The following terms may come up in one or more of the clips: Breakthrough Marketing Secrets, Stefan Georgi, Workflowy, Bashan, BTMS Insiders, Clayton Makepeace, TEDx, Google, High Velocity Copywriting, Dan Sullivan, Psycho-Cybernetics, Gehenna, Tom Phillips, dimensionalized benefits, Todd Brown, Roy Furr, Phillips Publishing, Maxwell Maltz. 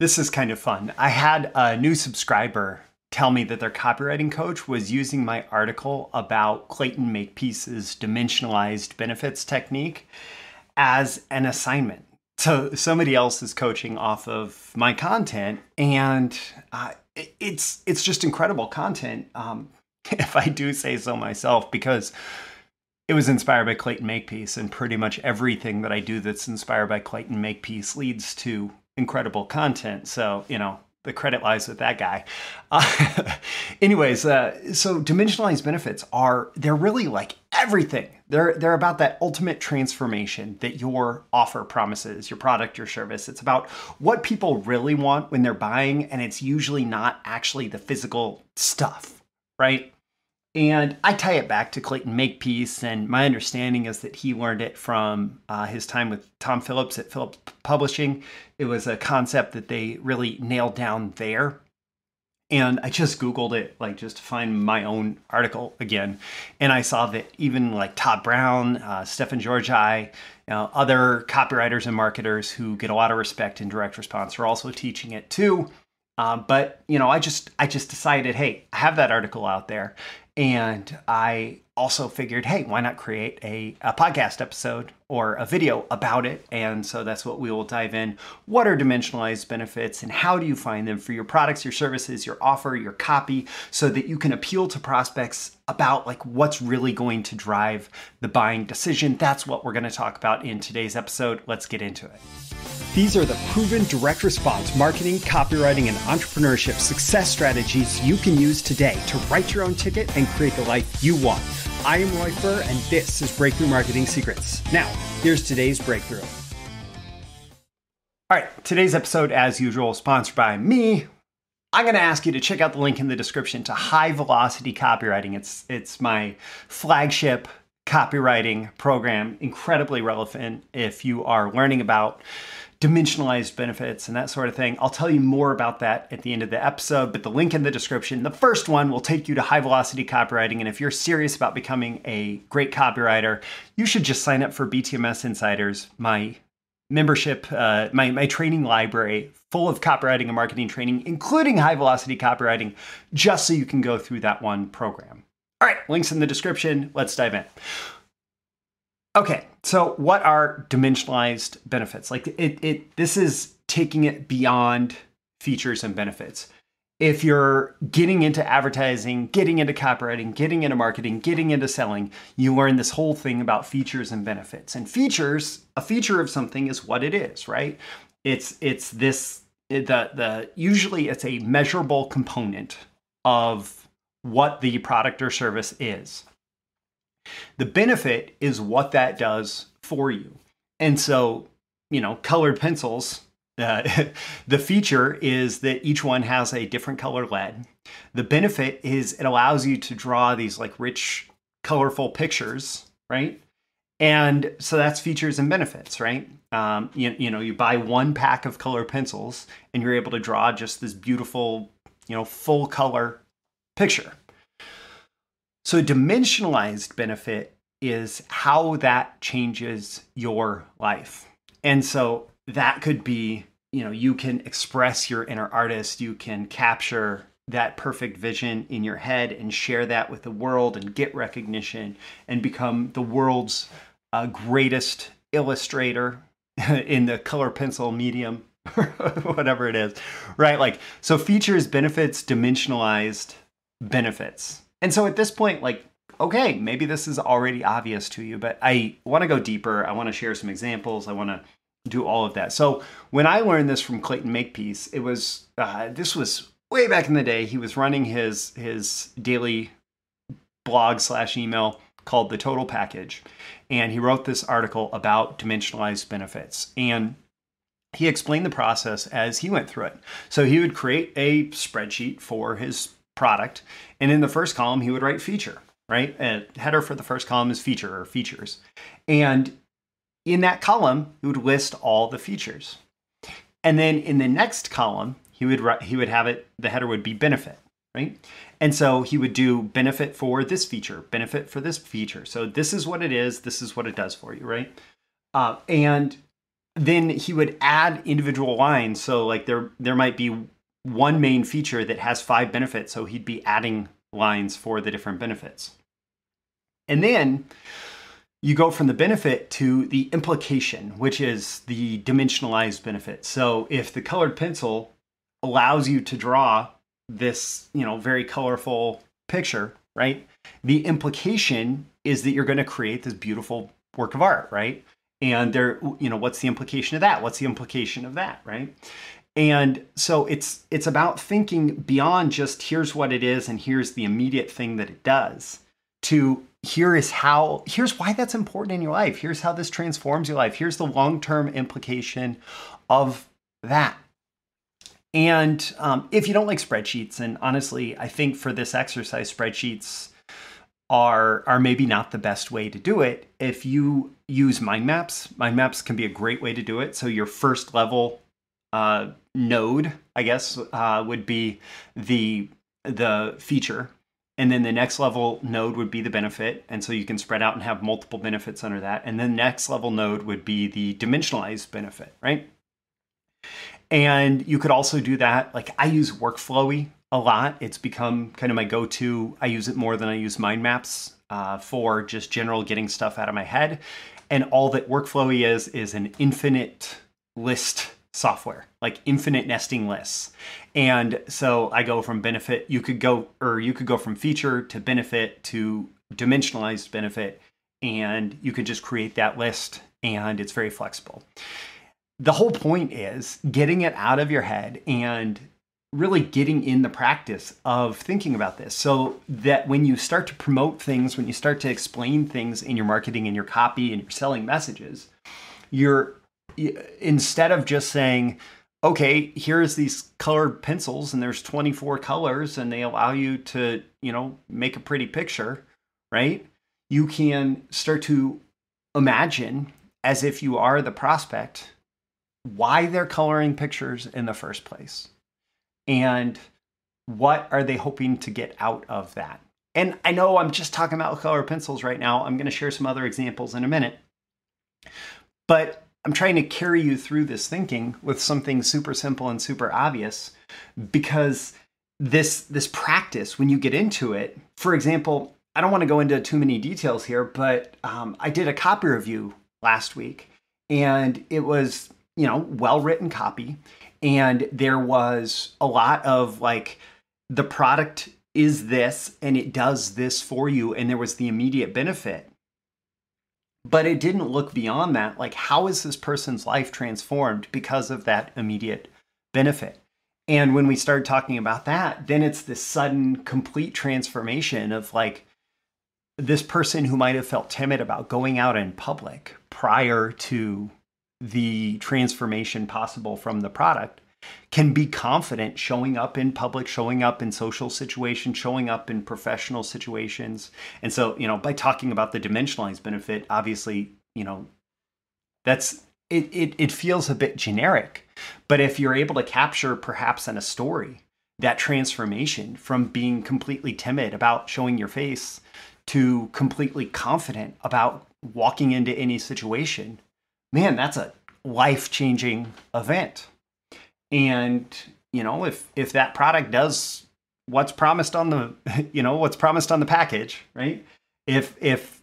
This is kind of fun. I had a new subscriber tell me that their copywriting coach was using my article about Clayton Makepeace's dimensionalized benefits technique as an assignment. So somebody else is coaching off of my content, and it's just incredible content, if I do say so myself, because it was inspired by Clayton Makepeace, and pretty much everything that I do that's inspired by Clayton Makepeace leads to incredible content. So, you know, the credit lies with that guy. So dimensionalized benefits are, they're really like everything. They're about that ultimate transformation that your offer promises, your product, your service. It's about what people really want when they're buying, and it's usually not actually the physical stuff, right? And I tie it back to Clayton Makepeace, and my understanding is that he learned it from his time with Tom Phillips at Phillips Publishing. It was a concept that they really nailed down there. And I just Googled it, like, just to find my own article again. And I saw that even like Todd Brown, Stefan Georgi, other copywriters and marketers who get a lot of respect in direct response are also teaching it too. But, you know, I just decided, hey, I have that article out there. And I also figured, hey, why not create a podcast episode or a video about it? And so that's what we will dive in. What are dimensionalized benefits, and how do you find them for your products, your services, your offer, your copy, so that you can appeal to prospects about like what's really going to drive the buying decision? That's what we're gonna talk about in today's episode. Let's get into it. These are the proven direct response marketing, copywriting, and entrepreneurship success strategies you can use today to write your own ticket and create the life you want. I am Roy Furr, and this is Breakthrough Marketing Secrets. Now, here's today's breakthrough. All right, today's episode, as usual, is sponsored by me. I'm going to ask you to check out the link in the description to High Velocity Copywriting. It's my flagship copywriting program, incredibly relevant if you are learning about dimensionalized benefits and that sort of thing. I'll tell you more about that at the end of the episode, but the link in the description, the first one, will take you to High Velocity Copywriting. And if you're serious about becoming a great copywriter, you should just sign up for BTMS Insiders, my membership, my training library full of copywriting and marketing training, including High Velocity Copywriting, just so you can go through that one program. All right, links in the description. Let's dive in. Okay, so what are dimensionalized benefits? Like this is taking it beyond features and benefits. If you're getting into advertising, getting into copywriting, getting into marketing, getting into selling, you learn this whole thing about features and benefits. And features, a feature of something is what it is, right? It's this, usually it's a measurable component of what the product or service is. The benefit is what that does for you. And so, you know, colored pencils, the feature is that each one has a different color lead. The benefit is it allows you to draw these like rich, colorful pictures, right? And so that's features and benefits, right? You know, you buy one pack of colored pencils and you're able to draw just this beautiful, you know, full color picture. So dimensionalized benefit is how that changes your life. And so that could be, you know, you can express your inner artist, you can capture that perfect vision in your head and share that with the world and get recognition and become the world's greatest illustrator in the color pencil medium, whatever it is, right? Like, so features, benefits, dimensionalized benefits. And so at this point, like, okay, maybe this is already obvious to you, but I want to go deeper. I want to share some examples. I want to do all of that. So when I learned this from Clayton Makepeace, it was, this was way back in the day. He was running his daily blog slash email called The Total Package. And he wrote this article about dimensionalized benefits. And he explained the process as he went through it. So he would create a spreadsheet for his product. And in the first column, he would write feature, right? A header for the first column is feature or features. And in that column, he would list all the features. And then in the next column, he would have it, the header would be benefit, right? And so he would do benefit for this feature, benefit for this feature. So this is what it is. This is what it does for you, right? And then he would add individual lines. So like there might be one main feature that has 5 benefits. So he'd be adding lines for the different benefits. And then you go from the benefit to the implication, which is the dimensionalized benefit. So if the colored pencil allows you to draw this, you know, very colorful picture, right? The implication is that you're going to create this beautiful work of art, right? And there, you know, what's the implication of that? What's the implication of that, right? And so it's about thinking beyond just here's what it is and here's the immediate thing that it does to here is how, here's why that's important in your life. Here's how this transforms your life. Here's the long-term implication of that. And if you don't like spreadsheets, and honestly, I think for this exercise, spreadsheets are maybe not the best way to do it. If you use mind maps can be a great way to do it. So your first level node, I guess, would be the feature. And then the next level node would be the benefit. And so you can spread out and have multiple benefits under that. And then the next level node would be the dimensionalized benefit, right? And you could also do that. Like I use Workflowy a lot. It's become kind of my go-to. I use it more than I use mind maps for just general getting stuff out of my head. And all that Workflowy is an infinite list software, like infinite nesting lists. And so I go from benefit, you could go from feature to benefit to dimensionalized benefit, and you could just create that list and it's very flexible. The whole point is getting it out of your head and really getting in the practice of thinking about this so that when you start to promote things, when you start to explain things in your marketing and your copy and your selling messages, you're instead of just saying, okay, here's these colored pencils and there's 24 colors and they allow you to, you know, make a pretty picture, right? You can start to imagine as if you are the prospect why they're coloring pictures in the first place. And what are they hoping to get out of that? And I know I'm just talking about color pencils right now. I'm going to share some other examples in a minute. But I'm trying to carry you through this thinking with something super simple and super obvious, because this practice, when you get into it, for example, I don't want to go into too many details here, but I did a copy review last week, and it was, you know, well-written copy. And there was a lot of like, the product is this and it does this for you. And there was the immediate benefit. But it didn't look beyond that. Like, how is this person's life transformed because of that immediate benefit? And when we started talking about that, then it's this sudden, complete transformation of like, this person who might have felt timid about going out in public prior to the transformation possible from the product can be confident showing up in public, showing up in social situations, showing up in professional situations. And so, you know, by talking about the dimensionalized benefit, obviously, you know, that's, it feels a bit generic, but if you're able to capture perhaps in a story, that transformation from being completely timid about showing your face to completely confident about walking into any situation, man, that's a life-changing event. And, you know, if that product does what's promised on the, you know, what's promised on the package, right? If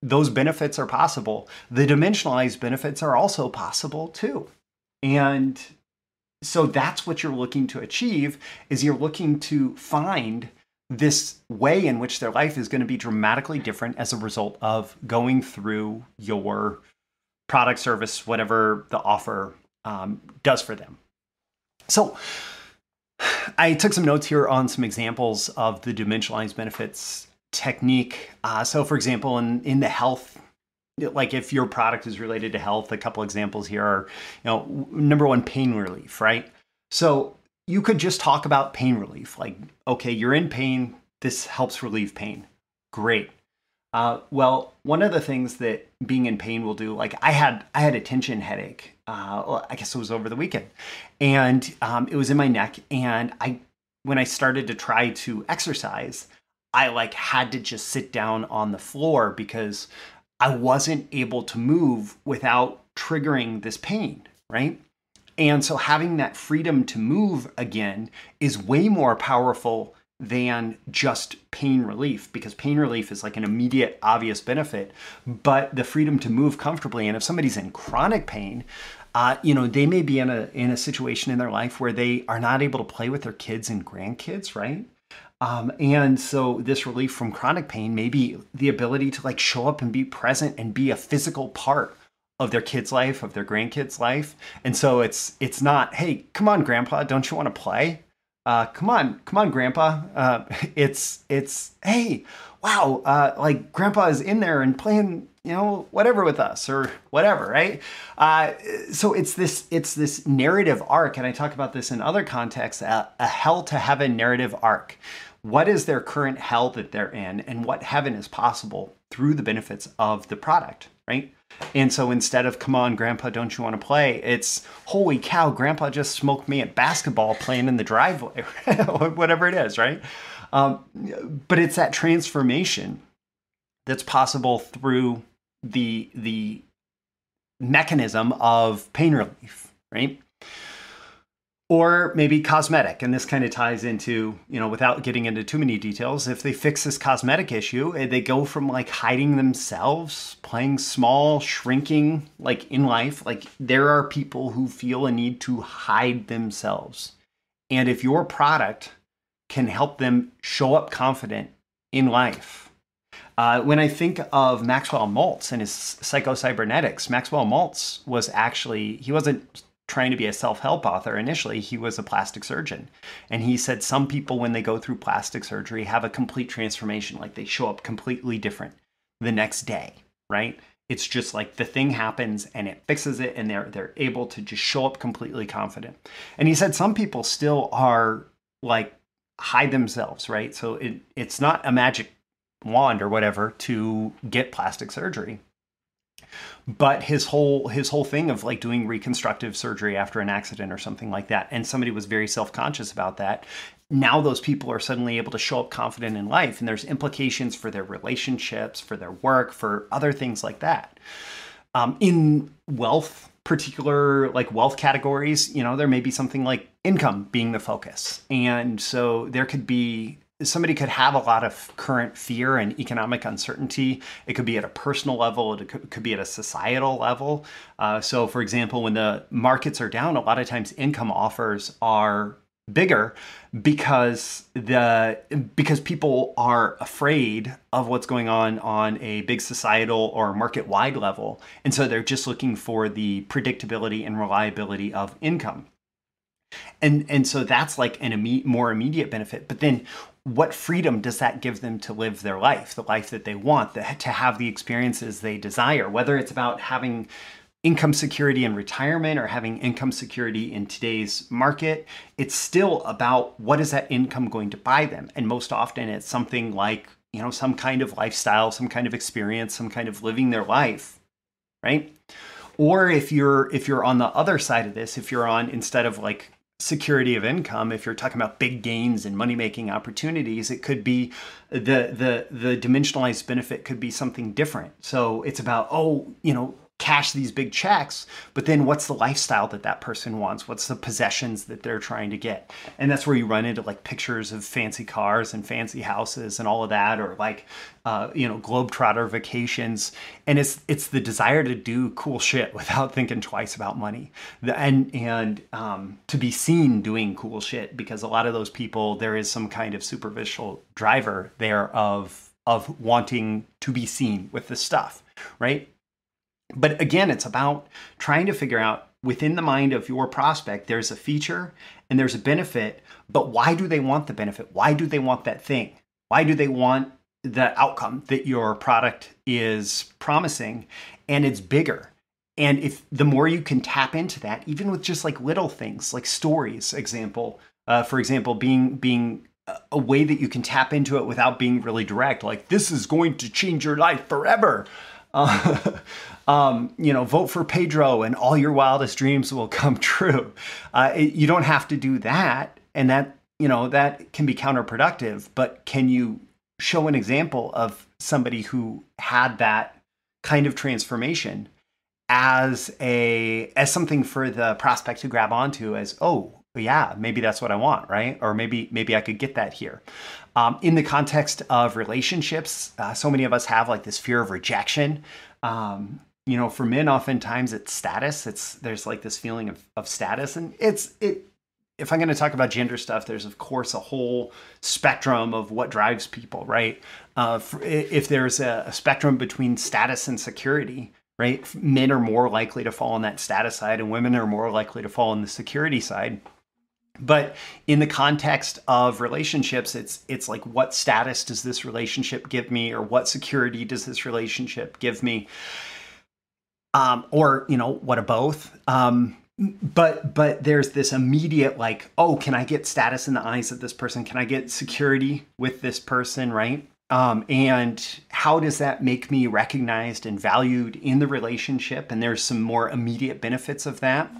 those benefits are possible, the dimensionalized benefits are also possible too. And so that's what you're looking to achieve, is you're looking to find this way in which their life is going to be dramatically different as a result of going through your product, service, whatever the offer does for them. So I took some notes here on some examples of the dimensionalized benefits technique. So for example, in the health, like if your product is related to health, a couple examples here are, you know, number one, pain relief, right? So you could just talk about pain relief. Like, okay, you're in pain. This helps relieve pain. Great. Well, one of the things that being in pain will do, like I had a tension headache, I guess it was over the weekend, and it was in my neck. And when I started to try to exercise, I like had to just sit down on the floor because I wasn't able to move without triggering this pain, right? And so having that freedom to move again is way more powerful than just pain relief, because pain relief is like an immediate, obvious benefit, but the freedom to move comfortably. And if somebody's in chronic pain, you know, they may be in a situation in their life where they are not able to play with their kids and grandkids, right? And so this relief from chronic pain may be the ability to like show up and be present and be a physical part of their kid's life, of their grandkids' life. And so it's not, hey, come on, grandpa, don't you want to play? Come on, grandpa. It's, hey, wow. Like grandpa is in there and playing, you know, whatever with us or whatever. Right. So it's this narrative arc. And I talk about this in other contexts, a hell to heaven narrative arc. What is their current hell that they're in, and what heaven is possible through the benefits of the product. Right. And so instead of, come on, grandpa, don't you want to play? It's, holy cow, grandpa just smoked me at basketball playing in the driveway, whatever it is, right? But it's that transformation that's possible through the mechanism of pain relief, right? Or maybe cosmetic. And this kind of ties into, you know, without getting into too many details, if they fix this cosmetic issue, they go from like hiding themselves, playing small, shrinking, like in life, like there are people who feel a need to hide themselves. And if your product can help them show up confident in life. When I think of Maxwell Maltz and his Psycho-Cybernetics, Maxwell Maltz was actually, he wasn't trying to be a self-help author. Initially, he was a plastic surgeon. And he said some people, when they go through plastic surgery, have a complete transformation. Like they show up completely different the next day, right? It's just like the thing happens and it fixes it, and they're able to just show up completely confident. And he said some people still are like hide themselves, right? So it's not a magic wand or whatever to get plastic surgery. But his whole thing of like doing reconstructive surgery after an accident or something like that, and somebody was very self-conscious about that. Now those people are suddenly able to show up confident in life, and there's implications for their relationships, for their work, for other things like that. In wealth, particular like wealth categories, you know, there may be something like income being the focus. And so there could be, somebody could have a lot of current fear and economic uncertainty. It could be at a personal level. It could be at a societal level. So for example, when the markets are down, a lot of times income offers are bigger because people are afraid of what's going on a big societal or market-wide level. And so they're just looking for the predictability and reliability of income. And so that's like an more immediate benefit. But then what freedom does that give them to live their life, the life that they want, to have the experiences they desire, whether it's about having income security in retirement or having income security in today's market. It's still about what is that income going to buy them. And most often it's something like, you know, some kind of lifestyle, some kind of experience, some kind of living their life, right? Or if you're on the other side of this, if you're on, instead of like security of income, if you're talking about big gains and money-making opportunities, it could be the dimensionalized benefit could be something different. So it's about, oh, you know, cash these big checks, but then what's the lifestyle that person wants? What's the possessions that they're trying to get? And that's where you run into like pictures of fancy cars and fancy houses and all of that, or like, you know, globetrotter vacations. And it's the desire to do cool shit without thinking twice about money, and to be seen doing cool shit, because a lot of those people, there is some kind of superficial driver there of wanting to be seen with the stuff, right? But again, it's about trying to figure out within the mind of your prospect, there's a feature and there's a benefit, but why do they want the benefit? Why do they want that thing? Why do they want the outcome that your product is promising? And it's bigger. And if the more you can tap into that, even with just like little things, like stories, for example, being a way that you can tap into it without being really direct, like this is going to change your life forever. You know, vote for Pedro and all your wildest dreams will come true. You don't have to do that. And that, you know, that can be counterproductive, but can you show an example of somebody who had that kind of transformation as something for the prospect to grab onto as, oh, yeah, maybe that's what I want, right? Or maybe I could get that here. In the context of relationships, so many of us have like this fear of rejection. You know, for men, oftentimes it's status. There's like this feeling of status. And if I'm going to talk about gender stuff, there's of course a whole spectrum of what drives people, right? If there's a spectrum between status and security, right? Men are more likely to fall on that status side and women are more likely to fall on the security side. But in the context of relationships, it's like, what status does this relationship give me? Or what security does this relationship give me? Or, you know, what are both? But there's this immediate like, oh, can I get status in the eyes of this person? Can I get security with this person, right? And how does that make me recognized and valued in the relationship? And there's some more immediate benefits of that.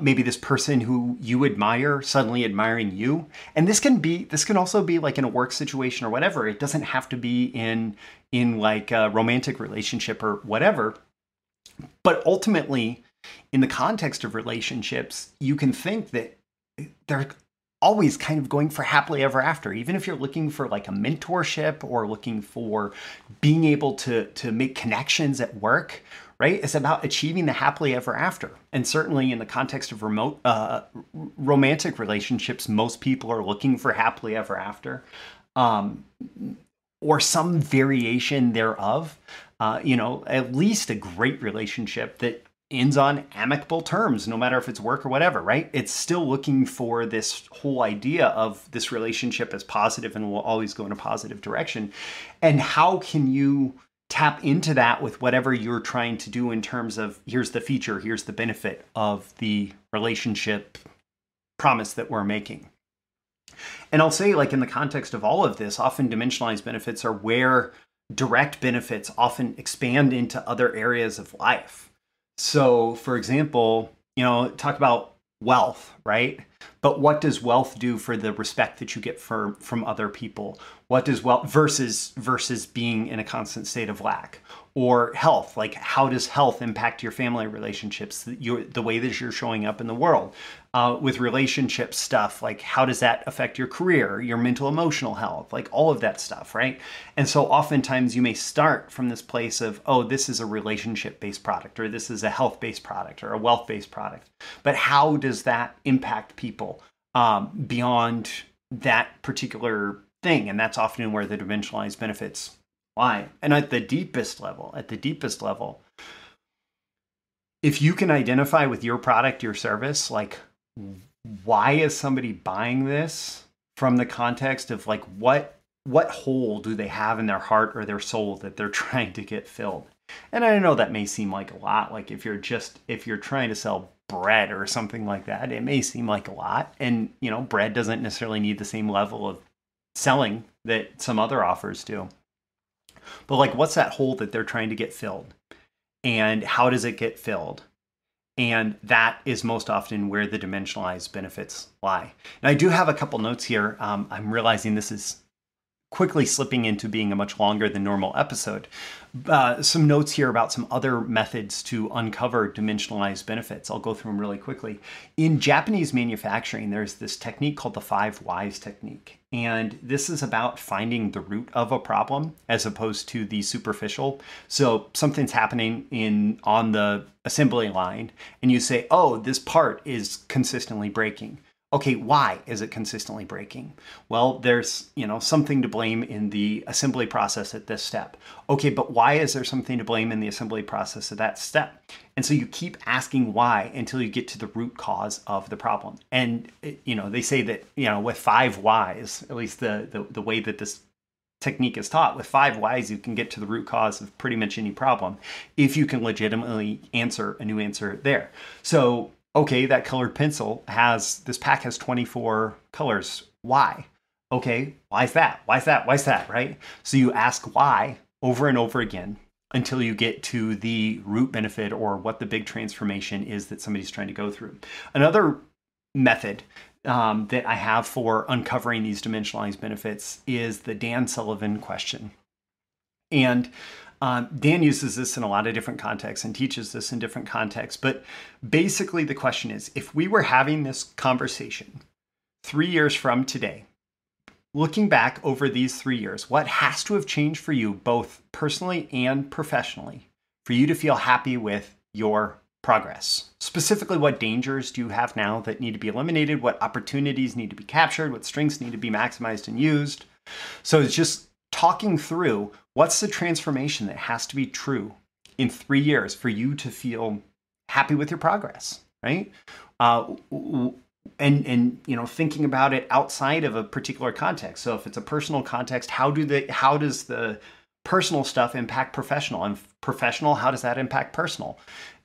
Maybe this person who you admire suddenly admiring you. And this can also be like in a work situation or whatever. It doesn't have to be in like a romantic relationship or whatever. But ultimately, in the context of relationships, you can think that they're always kind of going for happily ever after. Even if you're looking for like a mentorship or looking for being able to make connections at work, right? It's about achieving the happily ever after. And certainly in the context of romantic relationships, most people are looking for happily ever after, or some variation thereof. You know, at least a great relationship that ends on amicable terms, no matter if it's work or whatever, right? It's still looking for this whole idea of this relationship as positive and will always go in a positive direction. And how can you tap into that with whatever you're trying to do in terms of here's the feature, here's the benefit of the relationship promise that we're making? And I'll say, like, in the context of all of this, often dimensionalized benefits are where direct benefits often expand into other areas of life. So, for example, you know, talk about wealth, right? But what does wealth do for the respect that you get from other people? What does wealth versus being in a constant state of lack? Or health, like how does health impact your family relationships, the way that you're showing up in the world? With relationship stuff, like how does that affect your career, your mental, emotional health, like all of that stuff, right? And so oftentimes you may start from this place of, oh, this is a relationship-based product, or this is a health-based product, or a wealth-based product. But how does that impact people beyond that particular thing? And that's often where the dimensionalized benefits lie. And at the deepest level, if you can identify with your product, your service, like, why is somebody buying this from the context of like, what hole do they have in their heart or their soul that they're trying to get filled? And I know that may seem like a lot, like if you're trying to sell bread or something like that, it may seem like a lot. And, you know, bread doesn't necessarily need the same level of selling that some other offers do. But like, what's that hole that they're trying to get filled? And how does it get filled? And that is most often where the dimensionalized benefits lie. Now, I do have a couple notes here. I'm realizing this is quickly slipping into being a much longer than normal episode. Some notes here about some other methods to uncover dimensionalized benefits. I'll go through them really quickly. In Japanese manufacturing, there's this technique called the 5 Whys technique. And this is about finding the root of a problem as opposed to the superficial. So something's happening on the assembly line and you say, oh, this part is consistently breaking. Okay, why is it consistently breaking? Well, there's, you know, something to blame in the assembly process at this step. Okay, but why is there something to blame in the assembly process at that step? And so you keep asking why until you get to the root cause of the problem. And, you know, they say that, you know, with 5 Whys, at least the way that this technique is taught, with 5 Whys, you can get to the root cause of pretty much any problem if you can legitimately answer a new answer there. So, okay, that colored pencil this pack has 24 colors. Why? Okay, why is that? Why is that? Why is that, right? So you ask why over and over again until you get to the root benefit or what the big transformation is that somebody's trying to go through. Another method that I have for uncovering these dimensionalized benefits is the Dan Sullivan question. And Dan uses this in a lot of different contexts and teaches this in different contexts. But basically the question is, if we were having this conversation 3 years from today, looking back over these 3 years, what has to have changed for you, both personally and professionally, for you to feel happy with your progress? Specifically, what dangers do you have now that need to be eliminated? What opportunities need to be captured? What strengths need to be maximized and used? So it's just talking through what's the transformation that has to be true in 3 years for you to feel happy with your progress, right? And you know, thinking about it outside of a particular context. So if it's a personal context, how does the personal stuff impact professional, and professional, how does that impact personal?